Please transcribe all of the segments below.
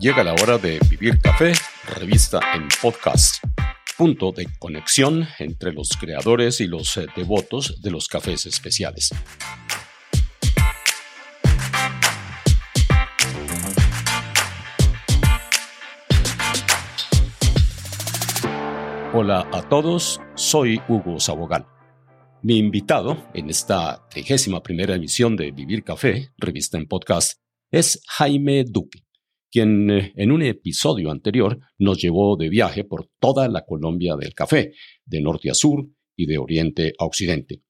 Llega la hora de Vivir Café, revista en podcast, punto de conexión entre los creadores y los devotos de los cafés especiales. Hola a todos, soy Hugo Sabogal. Mi invitado en esta 31ª emisión de Vivir Café, revista en podcast, es Jaime Duque, quien en un episodio anterior nos llevó de viaje por toda la Colombia del café, de norte a sur y de oriente a occidente.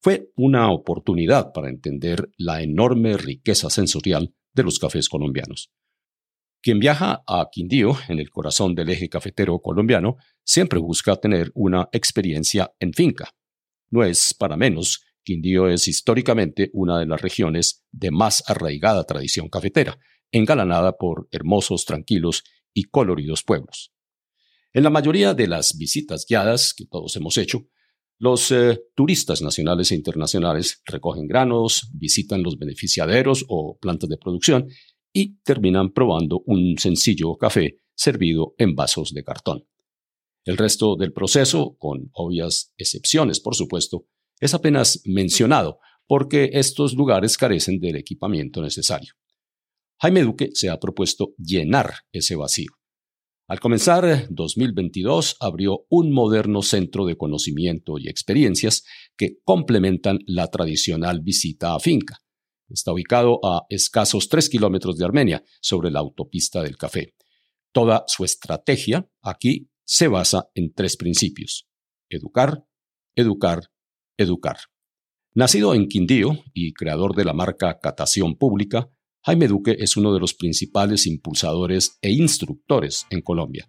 Fue una oportunidad para entender la enorme riqueza sensorial de los cafés colombianos. Quien viaja a Quindío, en el corazón del eje cafetero colombiano, siempre busca tener una experiencia en finca. No es para menos, Quindío es históricamente una de las regiones de más arraigada tradición cafetera, engalanada por hermosos, tranquilos y coloridos pueblos. En la mayoría de las visitas guiadas que todos hemos hecho, los turistas nacionales e internacionales recogen granos, visitan los beneficiaderos o plantas de producción y terminan probando un sencillo café servido en vasos de cartón. El resto del proceso, con obvias excepciones, por supuesto, es apenas mencionado porque estos lugares carecen del equipamiento necesario. Jaime Duque se ha propuesto llenar ese vacío. Al comenzar 2022, abrió un moderno centro de conocimiento y experiencias que complementan la tradicional visita a finca. Está ubicado a escasos 3 kilómetros de Armenia, sobre la autopista del café. Toda su estrategia aquí se basa en 3 principios: educar, educar, educar. Nacido en Quindío y creador de la marca Catación Pública, Jaime Duque es uno de los principales impulsadores e instructores en Colombia.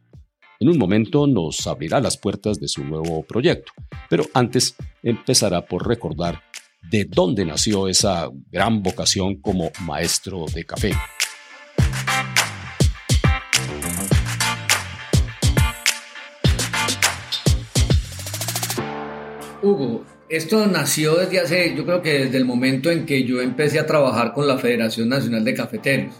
En un momento nos abrirá las puertas de su nuevo proyecto, pero antes empezará por recordar de dónde nació esa gran vocación como maestro de café. Hugo, esto nació desde hace, yo creo que desde el momento en que yo empecé a trabajar con la Federación Nacional de Cafeteros.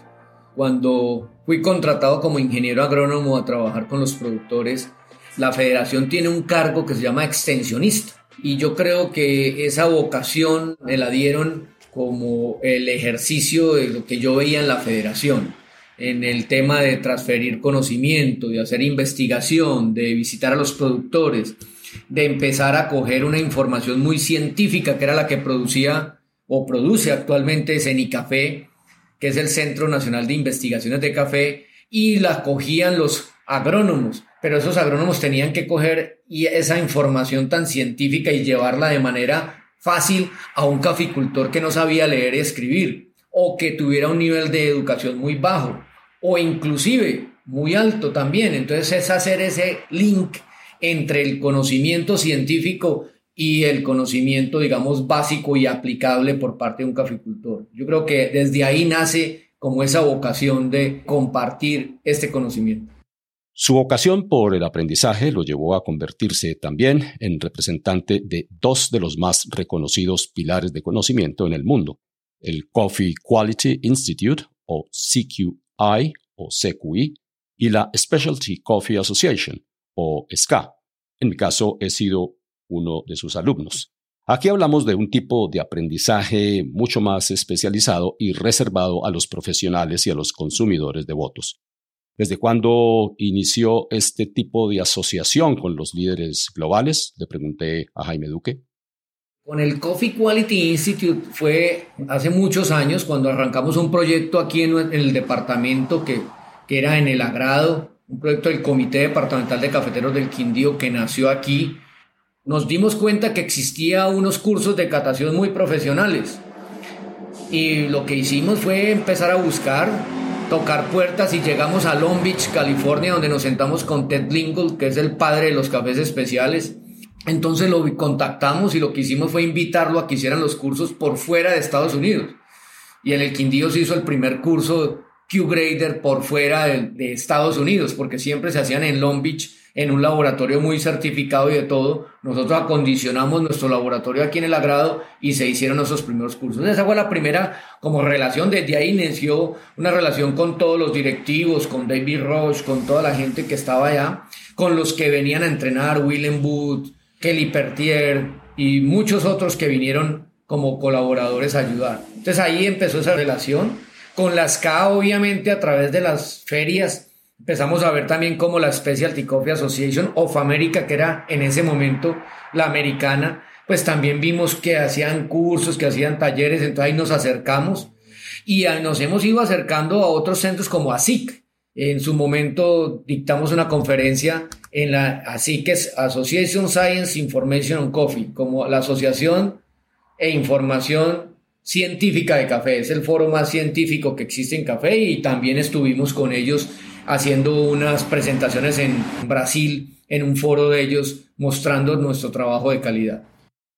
Cuando fui contratado como ingeniero agrónomo a trabajar con los productores, la Federación tiene un cargo que se llama extensionista. Y yo creo que esa vocación me la dieron como el ejercicio de lo que yo veía en la Federación, en el tema de transferir conocimiento, de hacer investigación, de visitar a los productores, de empezar a coger una información muy científica que era la que producía o produce actualmente Cenicafé, que es el Centro Nacional de Investigaciones de Café, y la cogían los agrónomos, pero esos agrónomos tenían que coger esa información tan científica y llevarla de manera fácil a un caficultor que no sabía leer y escribir, o que tuviera un nivel de educación muy bajo, o inclusive muy alto también. Entonces es hacer ese link entre el conocimiento científico y el conocimiento, digamos, básico y aplicable por parte de un caficultor. Yo creo que desde ahí nace como esa vocación de compartir este conocimiento. Su vocación por el aprendizaje lo llevó a convertirse también en representante de 2 de los más reconocidos pilares de conocimiento en el mundo, el Coffee Quality Institute, o CQI, o CQI, y la Specialty Coffee Association, o SCA. En mi caso, he sido uno de sus alumnos. Aquí hablamos de un tipo de aprendizaje mucho más especializado y reservado a los profesionales y a los consumidores devotos. ¿Desde cuándo inició este tipo de asociación con los líderes globales?, le pregunté a Jaime Duque. Con el Coffee Quality Institute fue hace muchos años cuando arrancamos un proyecto aquí en el departamento que era en el agrado, un proyecto del Comité Departamental de Cafeteros del Quindío que nació aquí. Nos dimos cuenta que existía unos cursos de catación muy profesionales y lo que hicimos fue empezar a buscar, tocar puertas, y llegamos a Long Beach, California, donde nos sentamos con Ted Lingle, que es el padre de los cafés especiales. Entonces lo contactamos y lo que hicimos fue invitarlo a que hicieran los cursos por fuera de Estados Unidos, y en el Quindío se hizo el primer curso Q-Grader por fuera de Estados Unidos, porque siempre se hacían en Long Beach, en un laboratorio muy certificado y de todo. Nosotros acondicionamos nuestro laboratorio aquí en El Agrado y se hicieron nuestros primeros cursos. Esa fue la primera como relación. Desde ahí inició una relación con todos los directivos, con David Roche, con toda la gente que estaba allá, con los que venían a entrenar, Willem Wood, Kelly Pertier y muchos otros que vinieron como colaboradores a ayudar. Entonces ahí empezó esa relación. Con la SCA, obviamente, a través de las ferias, empezamos a ver también como la Specialty Coffee Association of America, que era en ese momento la americana, pues también vimos que hacían cursos, que hacían talleres, entonces ahí nos acercamos y nos hemos ido acercando a otros centros como ASIC. En su momento dictamos una conferencia en la ASIC, Association Science Information on Coffee, como la Asociación e Información Científica de Café. Es el foro más científico que existe en café y también estuvimos con ellos haciendo unas presentaciones en Brasil, en un foro de ellos, mostrando nuestro trabajo de calidad.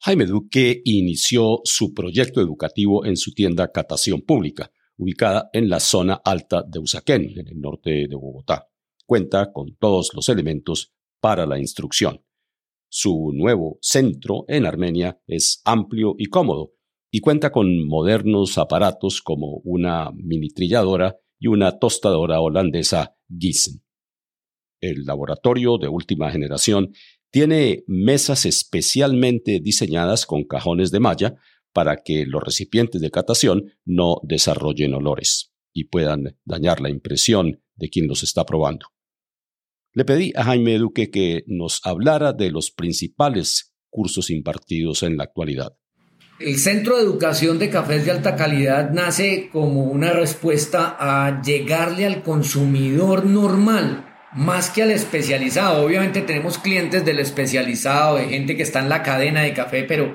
Jaime Duque inició su proyecto educativo en su tienda Catación Pública, ubicada en la zona alta de Usaquén, en el norte de Bogotá. Cuenta con todos los elementos para la instrucción. Su nuevo centro en Armenia es amplio y cómodo, y cuenta con modernos aparatos como una mini trilladora y una tostadora holandesa Giesen. El laboratorio de última generación tiene mesas especialmente diseñadas con cajones de malla para que los recipientes de catación no desarrollen olores y puedan dañar la impresión de quien los está probando. Le pedí a Jaime Duque que nos hablara de los principales cursos impartidos en la actualidad. El Centro de Educación de Cafés de Alta Calidad nace como una respuesta a llegarle al consumidor normal, más que al especializado. Obviamente tenemos clientes del especializado, de gente que está en la cadena de café, pero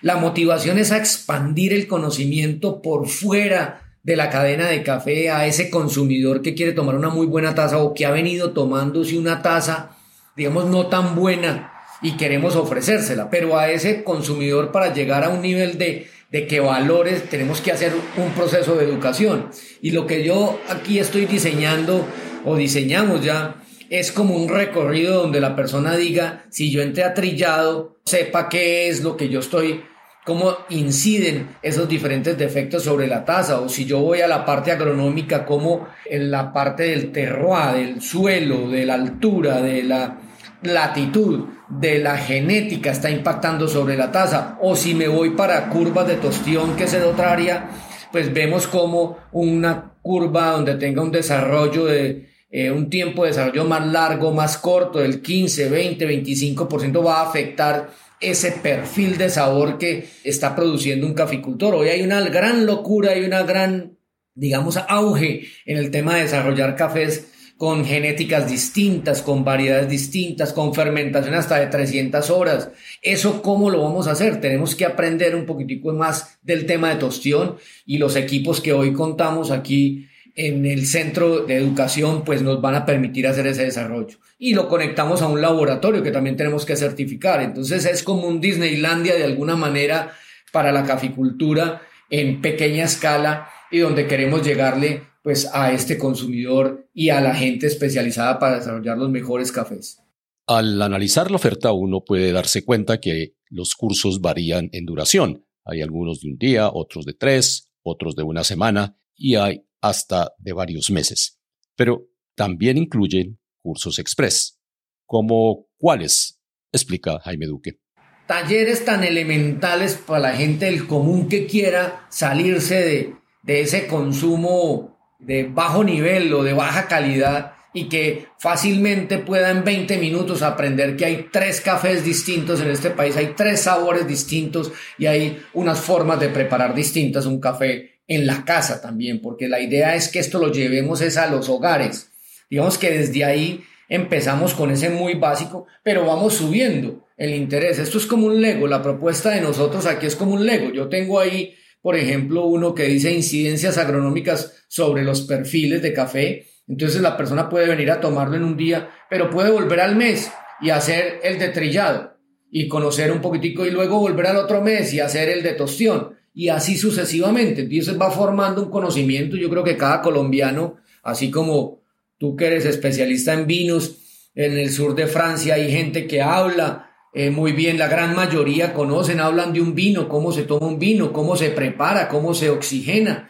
la motivación es a expandir el conocimiento por fuera de la cadena de café a ese consumidor que quiere tomar una muy buena taza o que ha venido tomándose una taza, digamos, no tan buena, y queremos ofrecérsela, pero a ese consumidor, para llegar a un nivel de que valores, tenemos que hacer un proceso de educación. Y lo que yo aquí estoy diseñando o diseñamos ya es como un recorrido donde la persona diga, si yo entré a trillado, sepa qué es lo que yo estoy, cómo inciden esos diferentes defectos sobre la taza, o si yo voy a la parte agronómica, cómo en la parte del terroir, del suelo, de la altura, de la latitud, de la genética está impactando sobre la taza, o si me voy para curvas de tostión, que es de otra área, pues vemos como una curva donde tenga un desarrollo de un tiempo de desarrollo más largo, más corto, del 15, 20, 25% va a afectar ese perfil de sabor que está produciendo un caficultor. Hoy hay una gran locura, hay una gran, digamos, auge en el tema de desarrollar cafés con genéticas distintas, con variedades distintas, con fermentación hasta de 300 horas. ¿Eso cómo lo vamos a hacer? Tenemos que aprender un poquitico más del tema de tostión, y los equipos que hoy contamos aquí en el centro de educación pues nos van a permitir hacer ese desarrollo. Y lo conectamos a un laboratorio que también tenemos que certificar. Entonces es como un Disneylandia de alguna manera para la caficultura en pequeña escala, y donde queremos llegarle pues a este consumidor y a la gente especializada para desarrollar los mejores cafés. Al analizar la oferta, uno puede darse cuenta que los cursos varían en duración. Hay algunos de un día, otros de 3, otros de una semana, y hay hasta de varios meses. Pero también incluyen cursos express. ¿Como cuáles? Explica Jaime Duque. Talleres tan elementales para la gente del común que quiera salirse de ese consumo de bajo nivel o de baja calidad, y que fácilmente pueda en 20 minutos aprender que hay 3 cafés distintos en este país, hay 3 sabores distintos y hay unas formas de preparar distintas un café en la casa también, porque la idea es que esto lo llevemos es a los hogares. Digamos que desde ahí empezamos con ese muy básico, pero vamos subiendo el interés. Esto es como un Lego, la propuesta de nosotros aquí es como un Lego. Yo tengo ahí, por ejemplo, uno que dice incidencias agronómicas sobre los perfiles de café. Entonces la persona puede venir a tomarlo en un día, pero puede volver al mes y hacer el de trillado y conocer un poquitico, y luego volver al otro mes y hacer el de tostión, y así sucesivamente. Entonces va formando un conocimiento. Yo creo que cada colombiano, así como tú que eres especialista en vinos, en el sur de Francia hay gente que habla muy bien, la gran mayoría conocen, hablan de un vino, cómo se toma un vino, cómo se prepara, cómo se oxigena.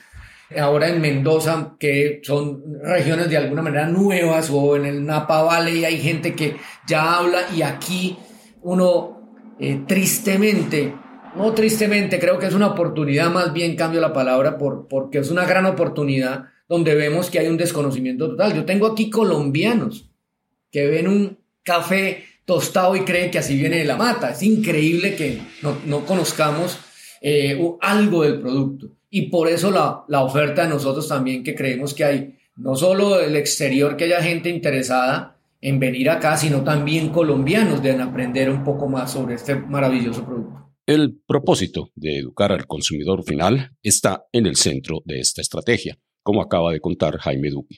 Ahora en Mendoza, que son regiones de alguna manera nuevas, o en el Napa Valley hay gente que ya habla, y aquí uno tristemente, no tristemente, creo que es una oportunidad, más bien cambio la palabra porque es una gran oportunidad donde vemos que hay un desconocimiento total. Yo tengo aquí colombianos que ven un café tostado y creen que así viene de la mata. Es increíble que no conozcamos algo del producto. Y por eso la oferta de nosotros también, que creemos que hay no solo del exterior, que haya gente interesada en venir acá, sino también colombianos deben aprender un poco más sobre este maravilloso producto. El propósito de educar al consumidor final está en el centro de esta estrategia, como acaba de contar Jaime Duque.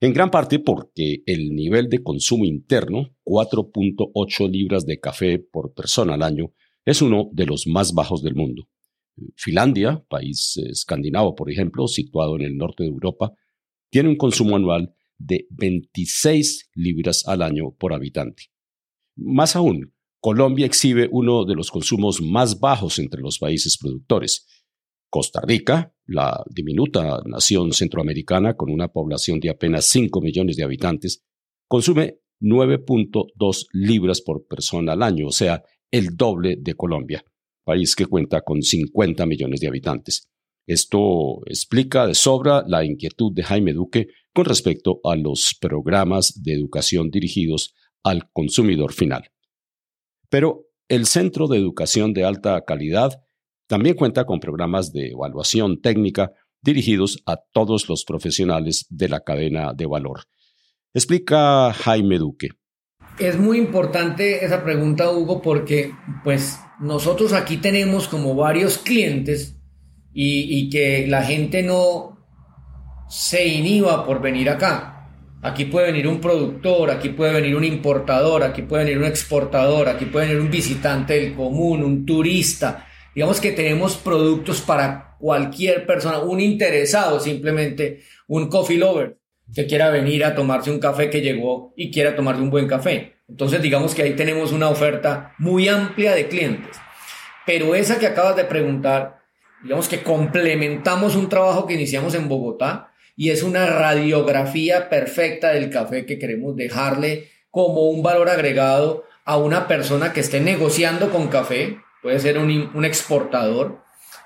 En gran parte porque el nivel de consumo interno, 4.8 libras de café por persona al año, es uno de los más bajos del mundo. Finlandia, país escandinavo, por ejemplo, situado en el norte de Europa, tiene un consumo anual de 26 libras al año por habitante. Más aún, Colombia exhibe uno de los consumos más bajos entre los países productores. Costa Rica, la diminuta nación centroamericana con una población de apenas 5 millones de habitantes, consume 9.2 libras por persona al año, o sea, el doble de Colombia, país que cuenta con 50 millones de habitantes. Esto explica de sobra la inquietud de Jaime Duque con respecto a los programas de educación dirigidos al consumidor final. Pero el Centro de Educación de Alta Calidad también cuenta con programas de evaluación técnica dirigidos a todos los profesionales de la cadena de valor. Explica Jaime Duque. Es muy importante esa pregunta, Hugo, porque pues nosotros aquí tenemos como varios clientes y que la gente no se inhiba por venir acá. Aquí puede venir un productor, aquí puede venir un importador, aquí puede venir un exportador, aquí puede venir un visitante del común, un turista. Digamos que tenemos productos para cualquier persona, un interesado simplemente, un coffee lover que quiera venir a tomarse un café, que llegó y quiera tomarse un buen café. Entonces digamos que ahí tenemos una oferta muy amplia de clientes. Pero esa que acabas de preguntar, digamos que complementamos un trabajo que iniciamos en Bogotá y es una radiografía perfecta del café que queremos dejarle como un valor agregado a una persona que esté negociando con café. Puede ser un exportador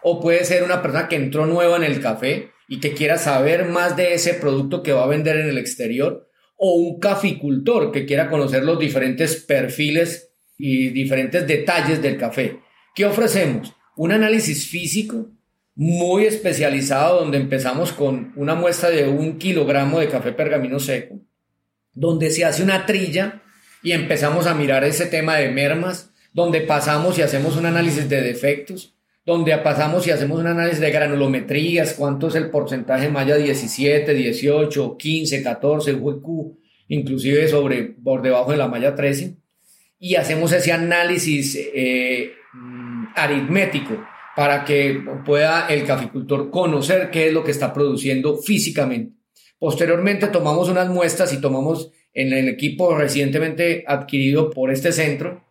o puede ser una persona que entró nueva en el café y que quiera saber más de ese producto que va a vender en el exterior, o un caficultor que quiera conocer los diferentes perfiles y diferentes detalles del café. ¿Qué ofrecemos? Un análisis físico muy especializado donde empezamos con una muestra de 1 kilogramo de café pergamino seco, donde se hace una trilla y empezamos a mirar ese tema de mermas, donde pasamos y hacemos un análisis de defectos, donde pasamos y hacemos un análisis de granulometrías, cuánto es el porcentaje malla 17, 18, 15, 14, UQ, inclusive por debajo de la malla 13, y hacemos ese análisis aritmético para que pueda el caficultor conocer qué es lo que está produciendo físicamente. Posteriormente tomamos unas muestras y tomamos en el equipo recientemente adquirido por este centro.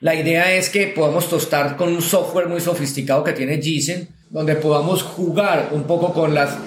La idea es que podamos tostar con un software muy sofisticado que tiene Giesen, donde podamos jugar un poco con las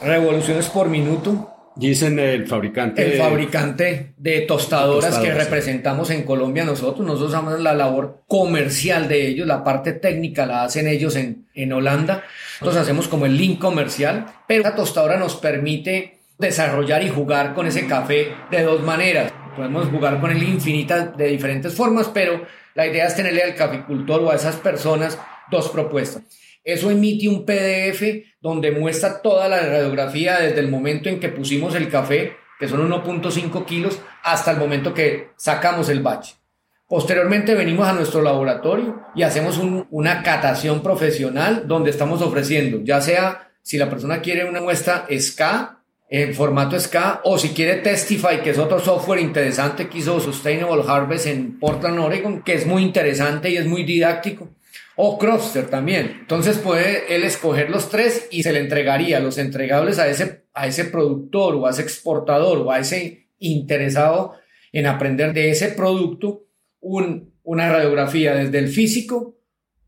revoluciones por minuto. Giesen, el fabricante de tostadoras que representamos en Colombia nosotros hacemos la labor comercial de ellos, la parte técnica la hacen ellos en Holanda. Nosotros hacemos como el link comercial, pero la tostadora nos permite desarrollar y jugar con ese café de dos maneras. Podemos jugar con él infinitas de diferentes formas, pero la idea es tenerle al caficultor o a esas personas dos propuestas. Eso emite un PDF donde muestra toda la radiografía desde el momento en que pusimos el café, que son 1.5 kilos, hasta el momento que sacamos el batch. Posteriormente venimos a nuestro laboratorio y hacemos una catación profesional donde estamos ofreciendo, ya sea si la persona quiere una muestra SCA, en formato SCA, o si quiere Testify, que es otro software interesante que hizo Sustainable Harvest en Portland, Oregon, que es muy interesante y es muy didáctico, o Croster también. Entonces puede él escoger los tres y se le entregaría los entregables a ese productor o a ese exportador o a ese interesado en aprender de ese producto una radiografía desde el físico,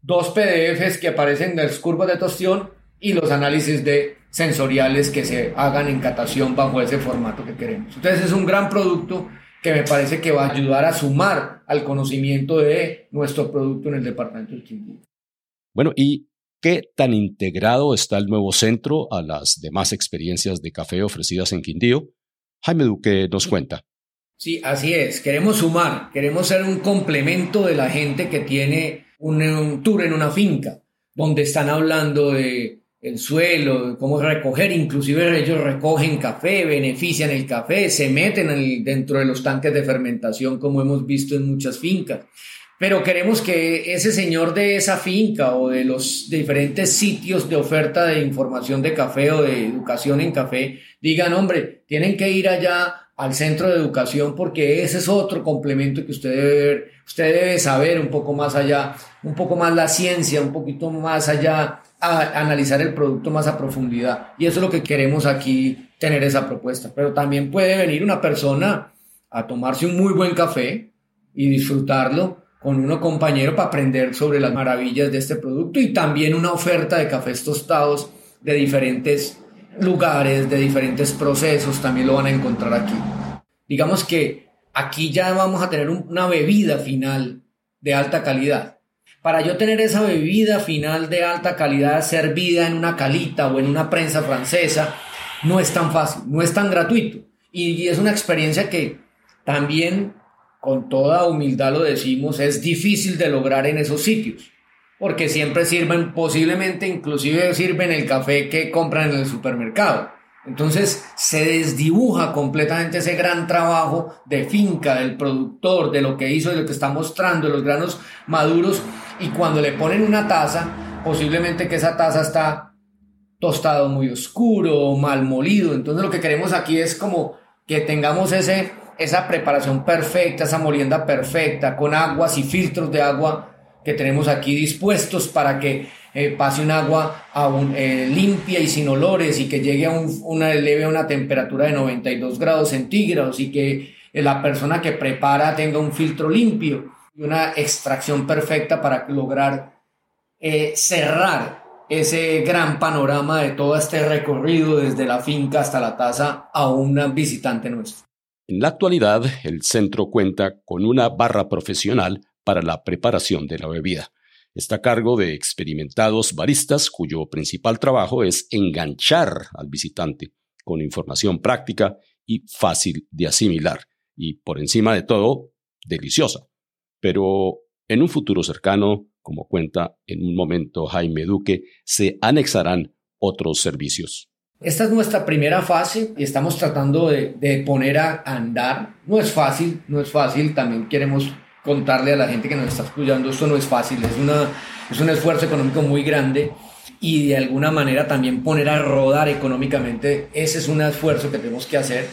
2 PDFs que aparecen en las curvas de tostión y los análisis de sensoriales que se hagan en catación bajo ese formato que queremos. Entonces es un gran producto que me parece que va a ayudar a sumar al conocimiento de nuestro producto en el departamento del Quindío. Bueno, ¿y qué tan integrado está el nuevo centro a las demás experiencias de café ofrecidas en Quindío? Jaime Duque nos cuenta. Sí, así es. Queremos sumar, queremos ser un complemento de la gente que tiene un tour en una finca, donde están hablando de el suelo, cómo recoger, inclusive ellos recogen café, benefician el café, se meten dentro de los tanques de fermentación como hemos visto en muchas fincas, pero queremos que ese señor de esa finca o de los diferentes sitios de oferta de información de café o de educación en café digan, hombre, tienen que ir allá al centro de educación porque ese es otro complemento que usted debe ver, usted debe saber un poco más allá, un poco más la ciencia, un poquito más allá, a analizar el producto más a profundidad, y eso es lo que queremos aquí, tener esa propuesta. Pero también puede venir una persona a tomarse un muy buen café y disfrutarlo con uno compañero para aprender sobre las maravillas de este producto, y también una oferta de cafés tostados de diferentes lugares, de diferentes procesos, también lo van a encontrar aquí. Digamos que aquí ya vamos a tener una bebida final de alta calidad. Para yo tener esa bebida final de alta calidad servida en una calita o en una prensa francesa, no es tan fácil, no es tan gratuito. Y es una experiencia que también, con toda humildad lo decimos, es difícil de lograr en esos sitios. Porque siempre sirven, posiblemente inclusive sirven el café que compran en el supermercado. Entonces se desdibuja completamente ese gran trabajo de finca, del productor, de lo que hizo, de lo que está mostrando, de los granos maduros. Y cuando le ponen una taza, posiblemente que esa taza está tostado muy oscuro, mal molido. Entonces lo que queremos aquí es como que tengamos esa preparación perfecta, esa molienda perfecta, con aguas y filtros de agua que tenemos aquí dispuestos para que pase un agua limpia y sin olores, y que llegue a una temperatura de 92 grados centígrados, y que la persona que prepara tenga un filtro limpio y una extracción perfecta para lograr cerrar ese gran panorama de todo este recorrido desde la finca hasta la taza a un visitante nuestro. En la actualidad, el centro cuenta con una barra profesional para la preparación de la bebida. Está a cargo de experimentados baristas cuyo principal trabajo es enganchar al visitante con información práctica y fácil de asimilar, y por encima de todo, deliciosa. Pero en un futuro cercano, como cuenta en un momento Jaime Duque, se anexarán otros servicios. Esta es nuestra primera fase y estamos tratando de poner a andar. No es fácil, también queremos contarle a la gente que nos está escuchando, esto no es fácil, es un esfuerzo económico muy grande, y de alguna manera también poner a rodar económicamente, ese es un esfuerzo que tenemos que hacer.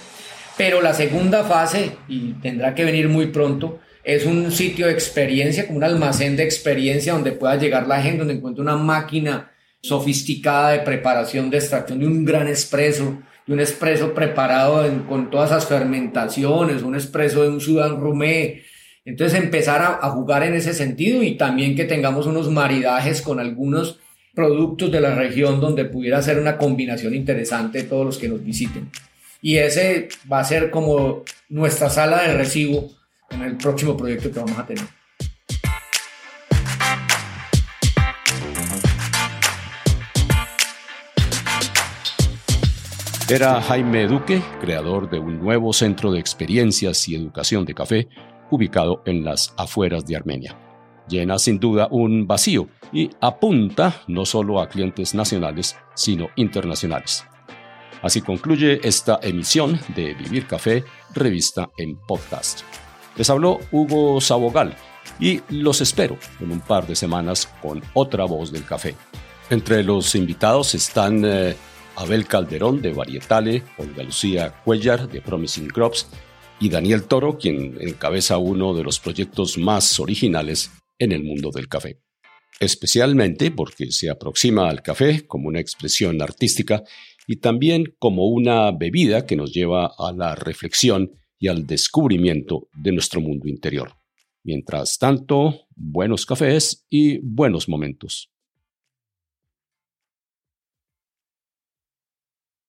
Pero la segunda fase, y tendrá que venir muy pronto, es un sitio de experiencia, como un almacén de experiencia donde pueda llegar la gente, donde encuentre una máquina sofisticada de preparación, de extracción de un gran espresso, de un espresso preparado con todas esas fermentaciones, un espresso de un Sudan Rumé. Entonces empezar a jugar en ese sentido, y también que tengamos unos maridajes con algunos productos de la región donde pudiera ser una combinación interesante de todos los que nos visiten. Y ese va a ser como nuestra sala de recibo en el próximo proyecto que vamos a tener. Era Jaime Duque, creador de un nuevo centro de experiencias y educación de café, ubicado en las afueras de Armenia. Llena sin duda un vacío y apunta no solo a clientes nacionales, sino internacionales. Así concluye esta emisión de Vivir Café, revista en podcast. Les habló Hugo Sabogal y los espero en un par de semanas con otra voz del café. Entre los invitados están Abel Calderón de Varietales, Olga Lucía Cuellar de Promising Crops, y Daniel Toro, quien encabeza uno de los proyectos más originales en el mundo del café. Especialmente porque se aproxima al café como una expresión artística y también como una bebida que nos lleva a la reflexión y al descubrimiento de nuestro mundo interior. Mientras tanto, buenos cafés y buenos momentos.